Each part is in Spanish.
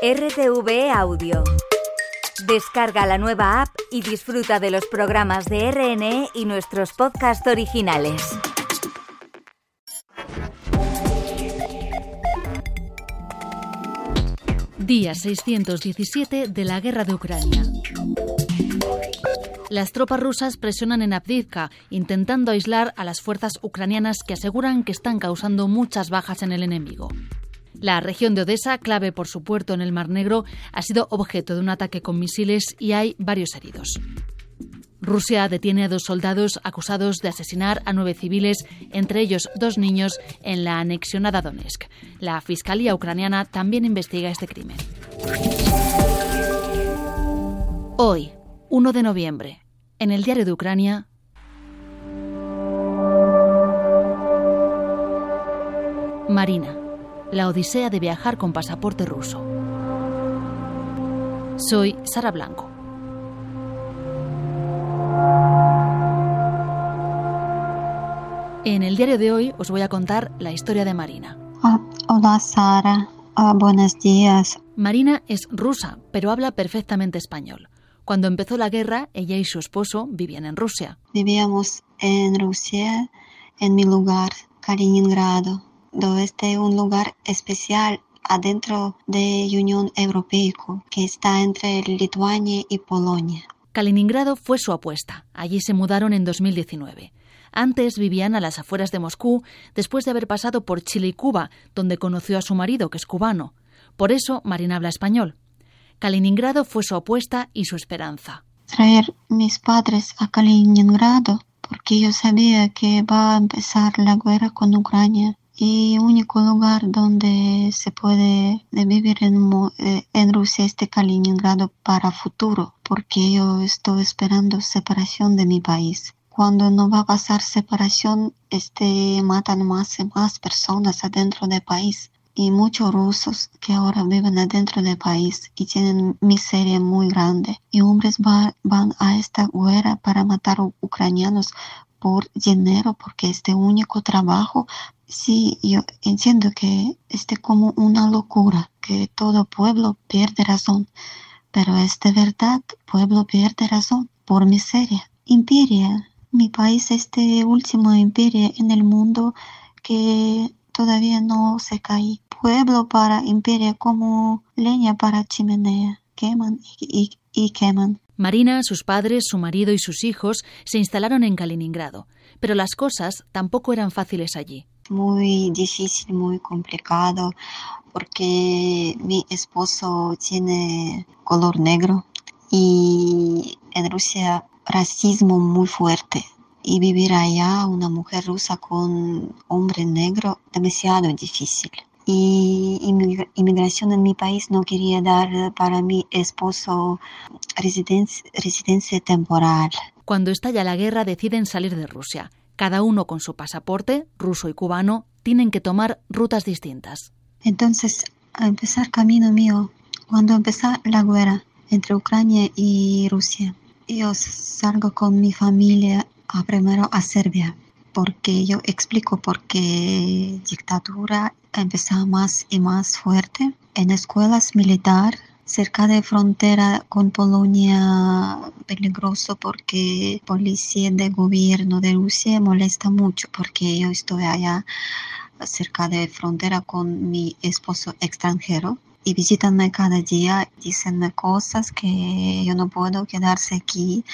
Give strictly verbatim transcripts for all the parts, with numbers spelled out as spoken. R T V Audio. Descarga la nueva app y disfruta de los programas de R N E y nuestros podcasts originales. Día seiscientos diecisiete de la guerra de Ucrania. Las tropas rusas presionan en Avdivka, intentando aislar a las fuerzas ucranianas que aseguran que están causando muchas bajas en el enemigo. La región de Odessa, clave por su puerto en el Mar Negro, ha sido objeto de un ataque con misiles y hay varios heridos. Rusia detiene a dos soldados acusados de asesinar a nueve civiles, entre ellos dos niños, en la anexionada Donetsk. La Fiscalía ucraniana también investiga este crimen. Hoy, uno de noviembre, en el Diario de Ucrania... Marina, la odisea de viajar con pasaporte ruso. Soy Sara Blanco. En el diario de hoy os voy a contar la historia de Marina. Hola Sara, buenos días. Marina es rusa, pero habla perfectamente español. Cuando empezó la guerra, ella y su esposo vivían en Rusia. Vivíamos en Rusia, en mi lugar, Kaliningrado. Este un lugar especial adentro de Unión Europea, que está entre Lituania y Polonia. Kaliningrado fue su apuesta. Allí se mudaron en dos mil diecinueve. Antes vivían a las afueras de Moscú, después de haber pasado por Chile y Cuba, donde conoció a su marido, que es cubano. Por eso, Marina habla español. Kaliningrado fue su apuesta y su esperanza. Traer mis padres a Kaliningrado, porque yo sabía que va a empezar la guerra con Ucrania. Y único lugar donde se puede vivir en, en Rusia este Kaliningrado para futuro, porque yo estoy esperando separación de mi país. Cuando no va a pasar separación, este, matan más y más personas adentro del país. Y muchos rusos que ahora viven adentro del país y tienen miseria muy grande. Y hombres va, van a esta guerra para matar a ucranianos por dinero, porque este único trabajo. Sí, yo entiendo que este como una locura, que todo pueblo pierde razón. Pero es de verdad, pueblo pierde razón por miseria. Imperia. Mi país es este último imperio en el mundo que todavía no se cae. Pueblo para imperio como leña para chimenea. Queman y, y, y queman. Marina, sus padres, su marido y sus hijos se instalaron en Kaliningrado. Pero las cosas tampoco eran fáciles allí. Muy difícil, muy complicado, porque mi esposo tiene color negro y en Rusia... racismo muy fuerte, y vivir allá una mujer rusa con hombre negro demasiado difícil. Y inmigra- inmigración en mi país no quería dar para mi esposo residencia, residencia temporal. Cuando estalla la guerra deciden salir de Rusia. Cada uno con su pasaporte, ruso y cubano, tienen que tomar rutas distintas. Entonces, a empezar camino mío, cuando empezó la guerra entre Ucrania y Rusia. Yo salgo con mi familia a primero a Serbia, porque yo explico por qué dictadura empezó más y más fuerte. En escuelas militar, cerca de frontera con Polonia, peligroso porque policía de gobierno de Rusia molesta mucho, porque yo estoy allá cerca de frontera con mi esposo extranjero. Y visitanme cada día, dicenme cosas que yo no puedo quedarse aquí,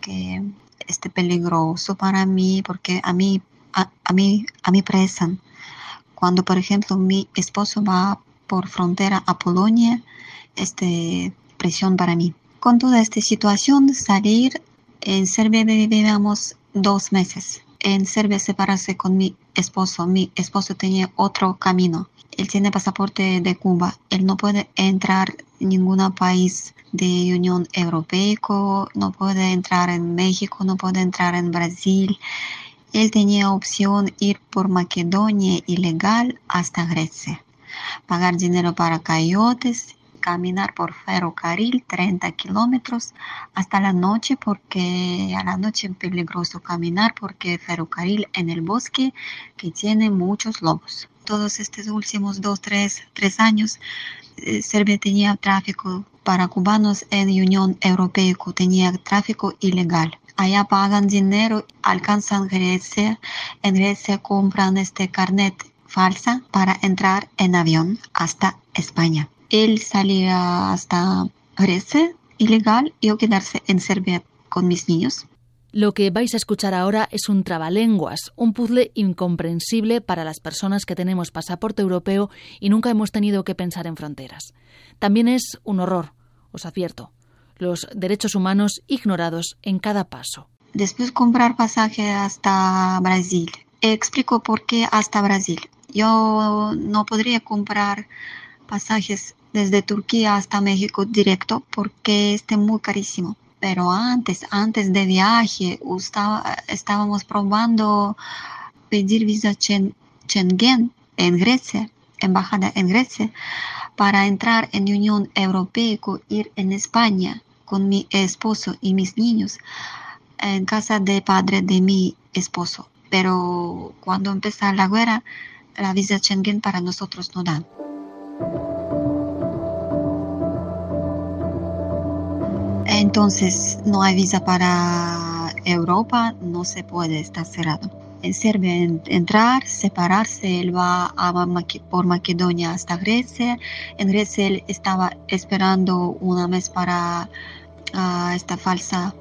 que es peligroso para mí, porque a mí, a, a mí, a mí presan. Cuando, por ejemplo, mi esposo va por frontera a Polonia, este presión para mí. Con toda esta situación, salir, en Serbia vivíamos dos meses. En Serbia separarse con mi esposo, mi esposo tenía otro camino. Él tiene pasaporte de Cuba. Él no puede entrar en ningún país de Unión Europea, no puede entrar en México, no puede entrar en Brasil. Él tenía opción ir por Macedonia ilegal hasta Grecia, pagar dinero para coyotes, caminar por ferrocarril treinta kilómetros hasta la noche, porque a la noche es peligroso caminar porque ferrocarril en el bosque que tiene muchos lobos. todos estos últimos dos, tres, tres años, Serbia tenía tráfico para cubanos en Unión Europea, tenía tráfico ilegal. Allá pagan dinero, alcanzan Grecia, en Grecia compran este carnet falsa para entrar en avión hasta España. Él salía hasta Grecia ilegal y yo quedarse en Serbia con mis niños. Lo que vais a escuchar ahora es un trabalenguas, un puzzle incomprensible para las personas que tenemos pasaporte europeo y nunca hemos tenido que pensar en fronteras. También es un horror, os advierto, los derechos humanos ignorados en cada paso. Después comprar pasaje hasta Brasil. Explico por qué hasta Brasil. Yo no podría comprar pasajes desde Turquía hasta México directo porque está muy carísimo. Pero antes, antes de viaje, estaba, estábamos probando pedir visa Schengen en Grecia, embajada en Grecia, para entrar en Unión Europea, ir en España con mi esposo y mis niños en casa de padre de mi esposo. Pero cuando empezó la guerra, la visa Schengen para nosotros no dan. Entonces no hay visa para Europa, no se puede, está cerrado. En Serbia entrar, separarse, él va a, por Macedonia hasta Grecia. En Grecia él estaba esperando una mes para uh, esta falsa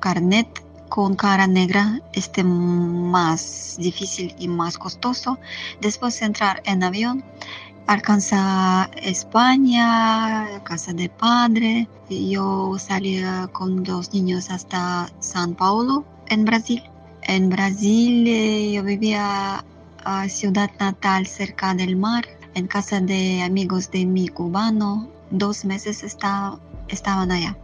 carnet con cara negra, este más difícil y más costoso. Después entrar en avión. Alcanza España, casa de padre. Yo salí con dos niños hasta San Paulo, en Brasil. En Brasil yo vivía a ciudad natal cerca del mar, en casa de amigos de mi cubano. Dos meses estaba, estaban allá.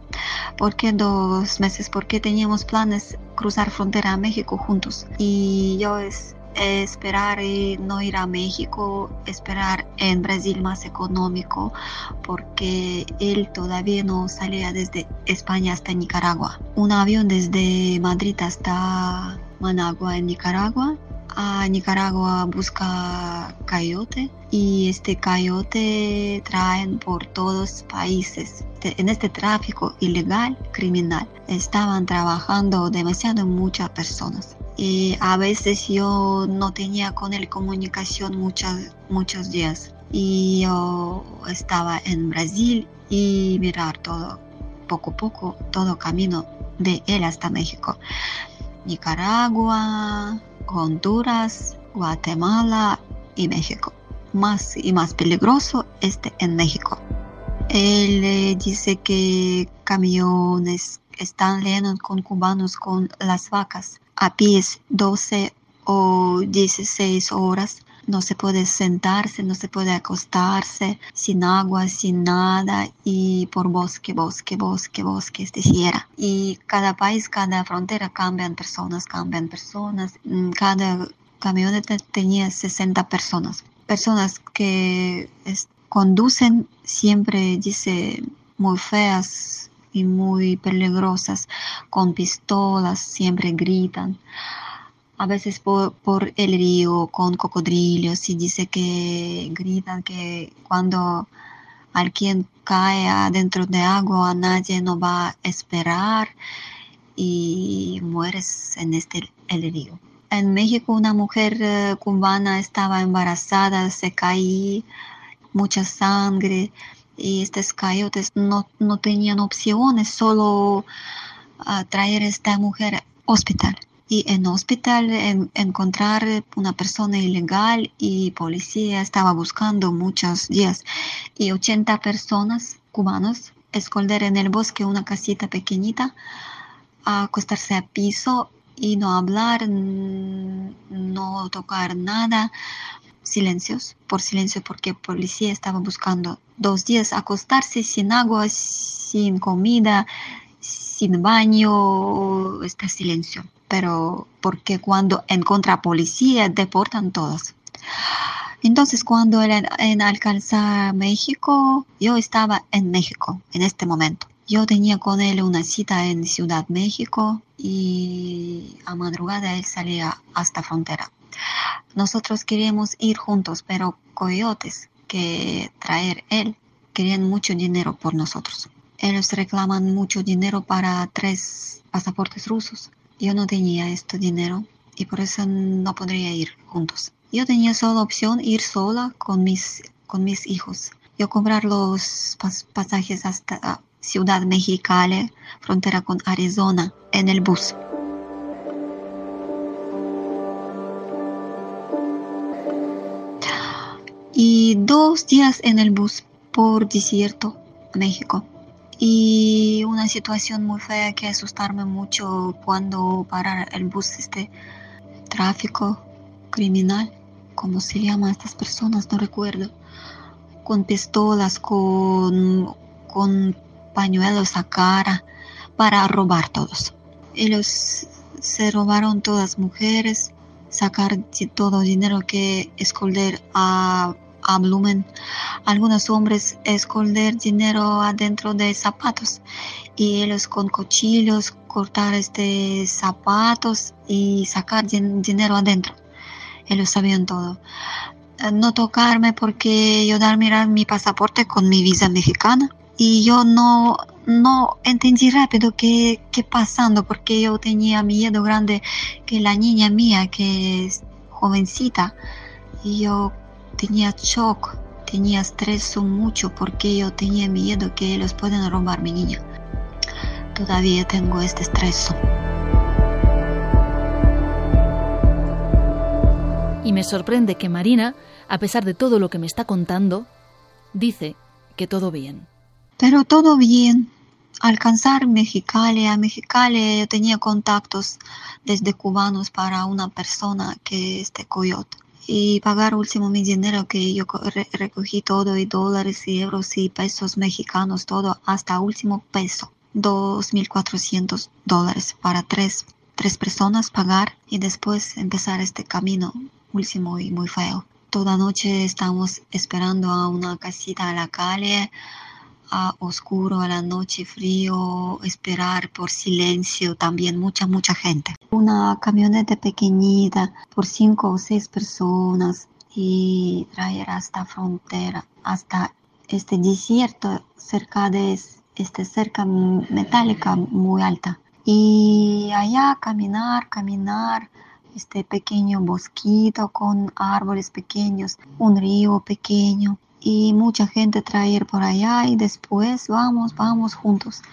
¿Por qué dos meses? Porque teníamos planes cruzar frontera a México juntos. Y yo es... esperar y no ir a México, esperar en Brasil más económico, porque él todavía no salía desde España hasta Nicaragua. Un avión desde Madrid hasta Managua en Nicaragua. A Nicaragua busca coyote y este coyote traen por todos países. En este tráfico ilegal, criminal, estaban trabajando demasiado muchas personas. Y a veces yo no tenía con él comunicación muchas, muchos días. Y yo estaba en Brasil y mirar todo, poco a poco, todo camino de él hasta México. Nicaragua, Honduras, Guatemala y México. Más y más peligroso este en México. Él dice que camiones están llenos con cubanos con las vacas. A pies doce o dieciséis horas, no se puede sentarse, no se puede acostarse, sin agua, sin nada, y por bosque, bosque, bosque, bosque, este sierra. Y cada país, cada frontera cambian personas, cambian personas. Cada camioneta tenía sesenta personas. Personas que es, conducen siempre, dice, muy feas y muy peligrosas, con pistolas, siempre gritan. A veces por, por el río, con cocodrilos, y dice que gritan que cuando alguien cae adentro de agua, nadie no va a esperar y mueres en este el río. En México una mujer cubana estaba embarazada, se caía, mucha sangre, y estos coyotes no, no tenían opciones, solo uh, traer a esta mujer al hospital. Y en el hospital en, encontrar una persona ilegal y policía estaba buscando muchos días. Y ochenta personas cubanos, esconder en el bosque una casita pequeñita, acostarse al piso y no hablar, no tocar nada. Silencios, por silencio, porque policía estaba buscando dos días acostarse sin agua, sin comida, sin baño, está silencio. Pero porque cuando encuentra policía, deportan todos. Entonces, cuando él en alcanzar México, yo estaba en México en este momento. Yo tenía con él una cita en Ciudad México y a madrugada él salía hasta frontera. Nosotros queríamos ir juntos, pero coyotes que traer él querían mucho dinero por nosotros. Ellos reclaman mucho dinero para tres pasaportes rusos. Yo no tenía este dinero y por eso no podría ir juntos. Yo tenía solo opción ir sola con mis, con mis hijos. Yo comprar los pas- pasajes hasta Ciudad Mexicali, frontera con Arizona, en el bus. Y dos días en el bus por desierto, México. Y una situación muy fea que asustarme mucho cuando parar el bus, este tráfico criminal, ¿cómo se llama estas personas? No recuerdo. Con pistolas, con, con pañuelos a cara, para robar todos. Ellos se robaron todas mujeres, sacar todo dinero que esconder a, a Blumen. Algunos hombres esconder dinero adentro de zapatos y ellos con cuchillos cortar este zapatos y sacar din- dinero adentro. Ellos sabían todo. No tocarme porque yo dar mirar mi pasaporte con mi visa mexicana y yo no, no entendí rápido qué, qué pasando porque yo tenía miedo grande que la niña mía que es jovencita y yo tenía shock, tenía estrés mucho porque yo tenía miedo que ellos pueden robar a mi niña. Todavía tengo este estrés. Y me sorprende que Marina, a pesar de todo lo que me está contando, dice que todo bien. Pero todo bien. Alcanzar Mexicali, a Mexicali yo tenía contactos desde cubanos para una persona que es de coyote. Y pagar último mi dinero que yo recogí todo, y dólares, y euros, y pesos mexicanos, todo, hasta último peso. dos mil cuatrocientos dólares para tres Tres personas pagar y después empezar este camino último y muy feo. Toda noche estamos esperando a una casita a la calle, a oscuro, a la noche frío, esperar por silencio también, mucha, mucha gente. Una camioneta pequeñita por cinco o seis personas y traer hasta frontera, hasta este desierto cerca de este cerca metálica muy alta. Y allá caminar, caminar, este pequeño bosquito con árboles pequeños, un río pequeño y mucha gente traer por allá y después vamos, vamos juntos.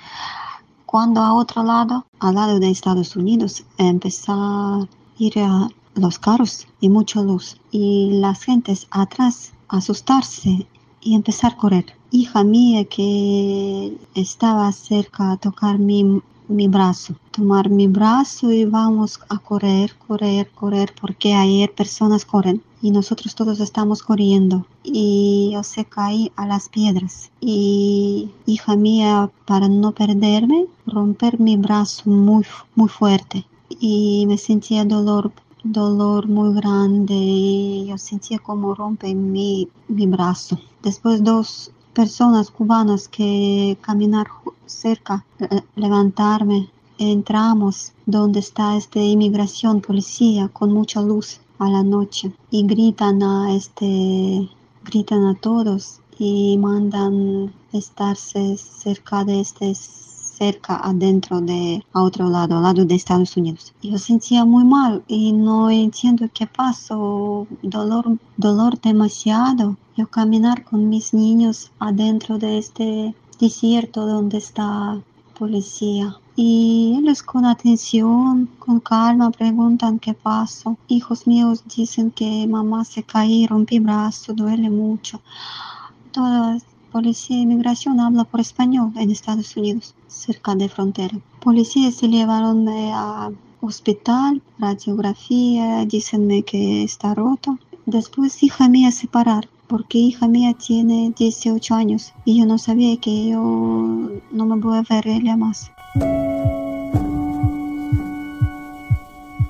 Cuando a otro lado, al lado de Estados Unidos, empezar a ir a los carros y mucha luz y las gentes atrás asustarse y empezar a correr. Hija mía que estaba cerca a tocar mi mi brazo, tomar mi brazo y vamos a correr, correr, correr, porque ayer personas corren y nosotros todos estamos corriendo y yo se caí a las piedras y hija mía para no perderme, romper mi brazo muy, muy fuerte y me sentía dolor, dolor muy grande y yo sentía como rompe mi, mi brazo. Después dos personas cubanas que caminar cerca, levantarme, entramos donde está esta inmigración policía con mucha luz a la noche y gritan a este, gritan a todos y mandan estarse cerca de este, cerca adentro de a otro lado, al lado de Estados Unidos. Yo sentía muy mal y no entiendo qué pasó, dolor, dolor demasiado. Yo caminar con mis niños adentro de este desierto donde está policía y ellos con atención, con calma preguntan qué pasó. Hijos míos dicen que mamá se caí, rompí brazo, duele mucho. Toda policía de inmigración habla por español en Estados Unidos, cerca de frontera. Policías se llevaron a hospital, radiografía, dicenme que está roto. Después hija mía separar, porque hija mía tiene dieciocho años y yo no sabía que yo no me voy a ver ella más.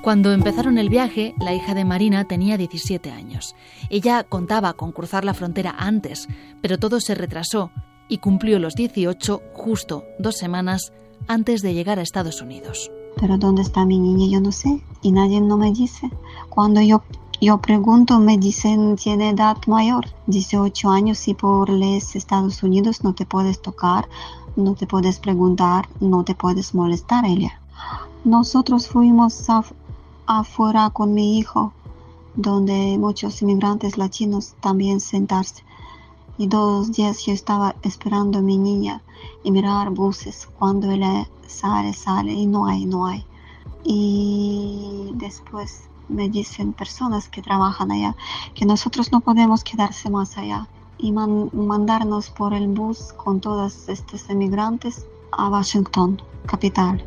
Cuando empezaron el viaje, la hija de Marina tenía diecisiete años. Ella contaba con cruzar la frontera antes, pero todo se retrasó y cumplió los dieciocho justo dos semanas antes de llegar a Estados Unidos. pero ¿dónde está mi niña? Yo no sé, y nadie no me dice. Cuando yo, yo pregunto, me dicen, tiene edad mayor, dieciocho años, y por los Estados Unidos no te puedes tocar, no te puedes preguntar, no te puedes molestar, Elia. Nosotros fuimos af- afuera con mi hijo, donde muchos inmigrantes latinos también sentarse. Y dos días yo estaba esperando a mi niña y mirar buses cuando él sale, sale y no hay, no hay. Y después me dicen personas que trabajan allá que nosotros no podemos quedarse más allá y man- mandarnos por el bus con todos estos emigrantes a Washington, capital.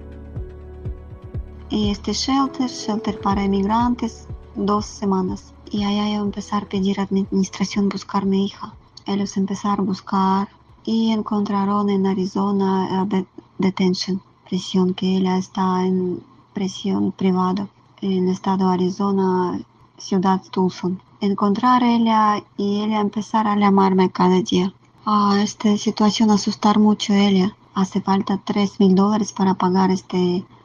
Y este shelter, shelter para emigrantes, dos semanas. Y allá yo empecé a pedir a administración buscar a mi hija. Ellos empezaron a buscar y encontraron en Arizona uh, detención, prisión, que ella está en prisión privada en el estado de Arizona, ciudad Tucson. Encontrar ella y ella empezar a llamarme cada día. Ah, esta situación asustar mucho a ella. Hace falta tres mil dólares para pagar esta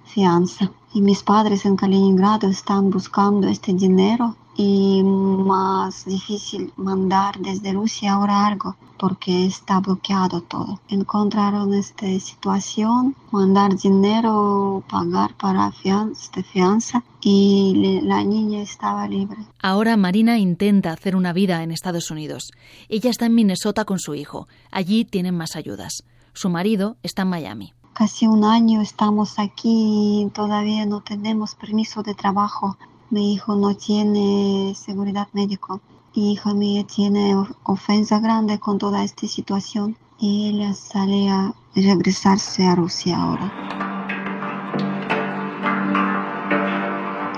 fianza. Y mis padres en Kaliningrado están buscando este dinero y más difícil mandar desde Rusia ahora algo porque está bloqueado todo. Encontraron esta situación, mandar dinero, pagar para fianza, fianza y le, la niña estaba libre. Ahora Marina intenta hacer una vida en Estados Unidos. Ella está en Minnesota con su hijo. Allí tienen más ayudas. Su marido está en Miami. Casi un año estamos aquí y todavía no tenemos permiso de trabajo. Mi hijo no tiene seguridad médica. Mi hija mía tiene ofensa grande con toda esta situación. Y ella sale a regresarse a Rusia ahora.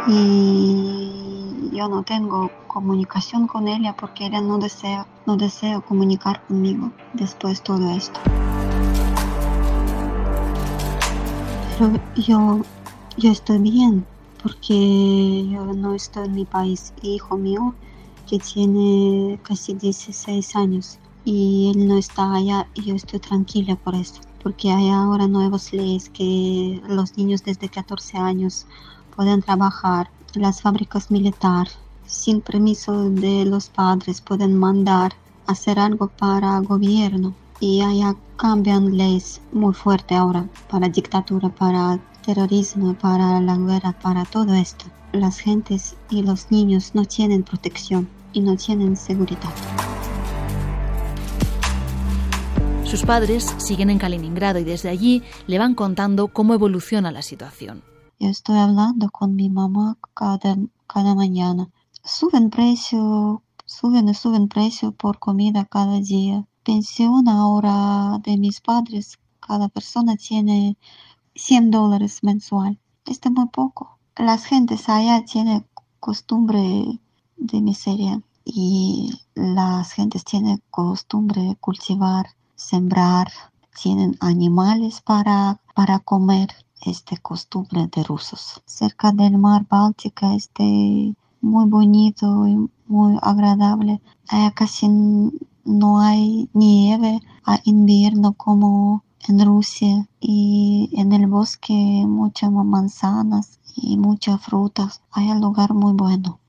Y yo no tengo comunicación con ella porque ella no desea, no desea comunicar conmigo después de todo esto. Pero yo, yo estoy bien, porque yo no estoy en mi país. Hijo mío, que tiene casi dieciséis años, y él no está allá, y yo estoy tranquila por eso, porque hay ahora nuevas leyes que los niños desde catorce años pueden trabajar en las fábricas militares, sin permiso de los padres pueden mandar hacer algo para el gobierno, y allá cambian leyes muy fuerte ahora, para dictadura, para terrorismo, para la guerra, para todo esto. Las gentes y los niños no tienen protección y no tienen seguridad. Sus padres siguen en Kaliningrado y desde allí le van contando cómo evoluciona la situación. Yo estoy hablando con mi mamá cada, cada mañana. Suben precio, suben y suben precio por comida cada día. Pensión ahora de mis padres, cada persona tiene cien dólares mensual. Esto es muy poco. Las gentes allá tienen costumbre de miseria y las gentes tienen costumbre de cultivar, sembrar, tienen animales para, para comer. Esta costumbre de rusos. Cerca del mar Báltico este muy bonito y muy agradable. Allá casi no hay nieve a invierno como en Rusia, y en el bosque muchas manzanas y muchas frutas. Hay un lugar muy bueno.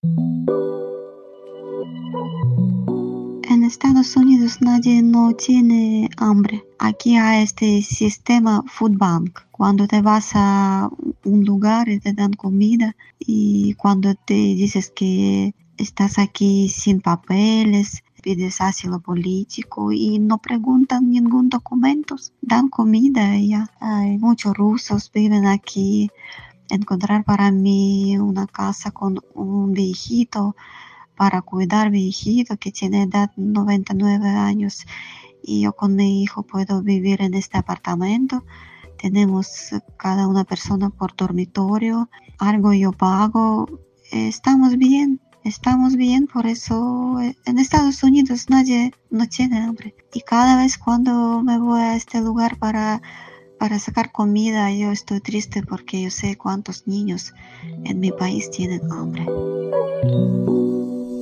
En Estados Unidos nadie no tiene hambre. Aquí hay este sistema food bank. Cuando te vas a un lugar y te dan comida, y cuando te dices que estás aquí sin papeles, pides asilo político y no preguntan ningún documento, dan comida ya. Hay muchos rusos viven aquí. Encontrar para mí una casa con un viejito, para cuidar al viejito que tiene edad noventa y nueve años, y yo con mi hijo puedo vivir en este apartamento. Tenemos cada una persona por dormitorio, algo yo pago, estamos bien. Estamos bien, por eso en Estados Unidos nadie no tiene hambre. Y cada vez cuando me voy a este lugar para, para sacar comida, yo estoy triste porque yo sé cuántos niños en mi país tienen hambre.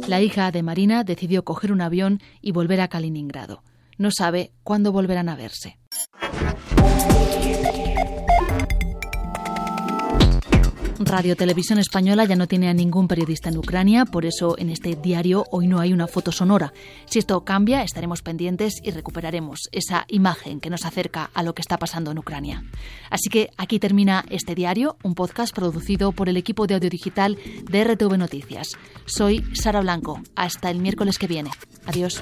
La hija de Marina decidió coger un avión y volver a Kaliningrado. No sabe cuándo volverán a verse. Radio Televisión Española ya no tiene a ningún periodista en Ucrania, por eso en este diario hoy no hay una foto sonora. Si esto cambia, estaremos pendientes y recuperaremos esa imagen que nos acerca a lo que está pasando en Ucrania. Así que aquí termina este diario, un podcast producido por el equipo de audio digital de R T V Noticias. Soy Sara Blanco. Hasta el miércoles que viene. Adiós.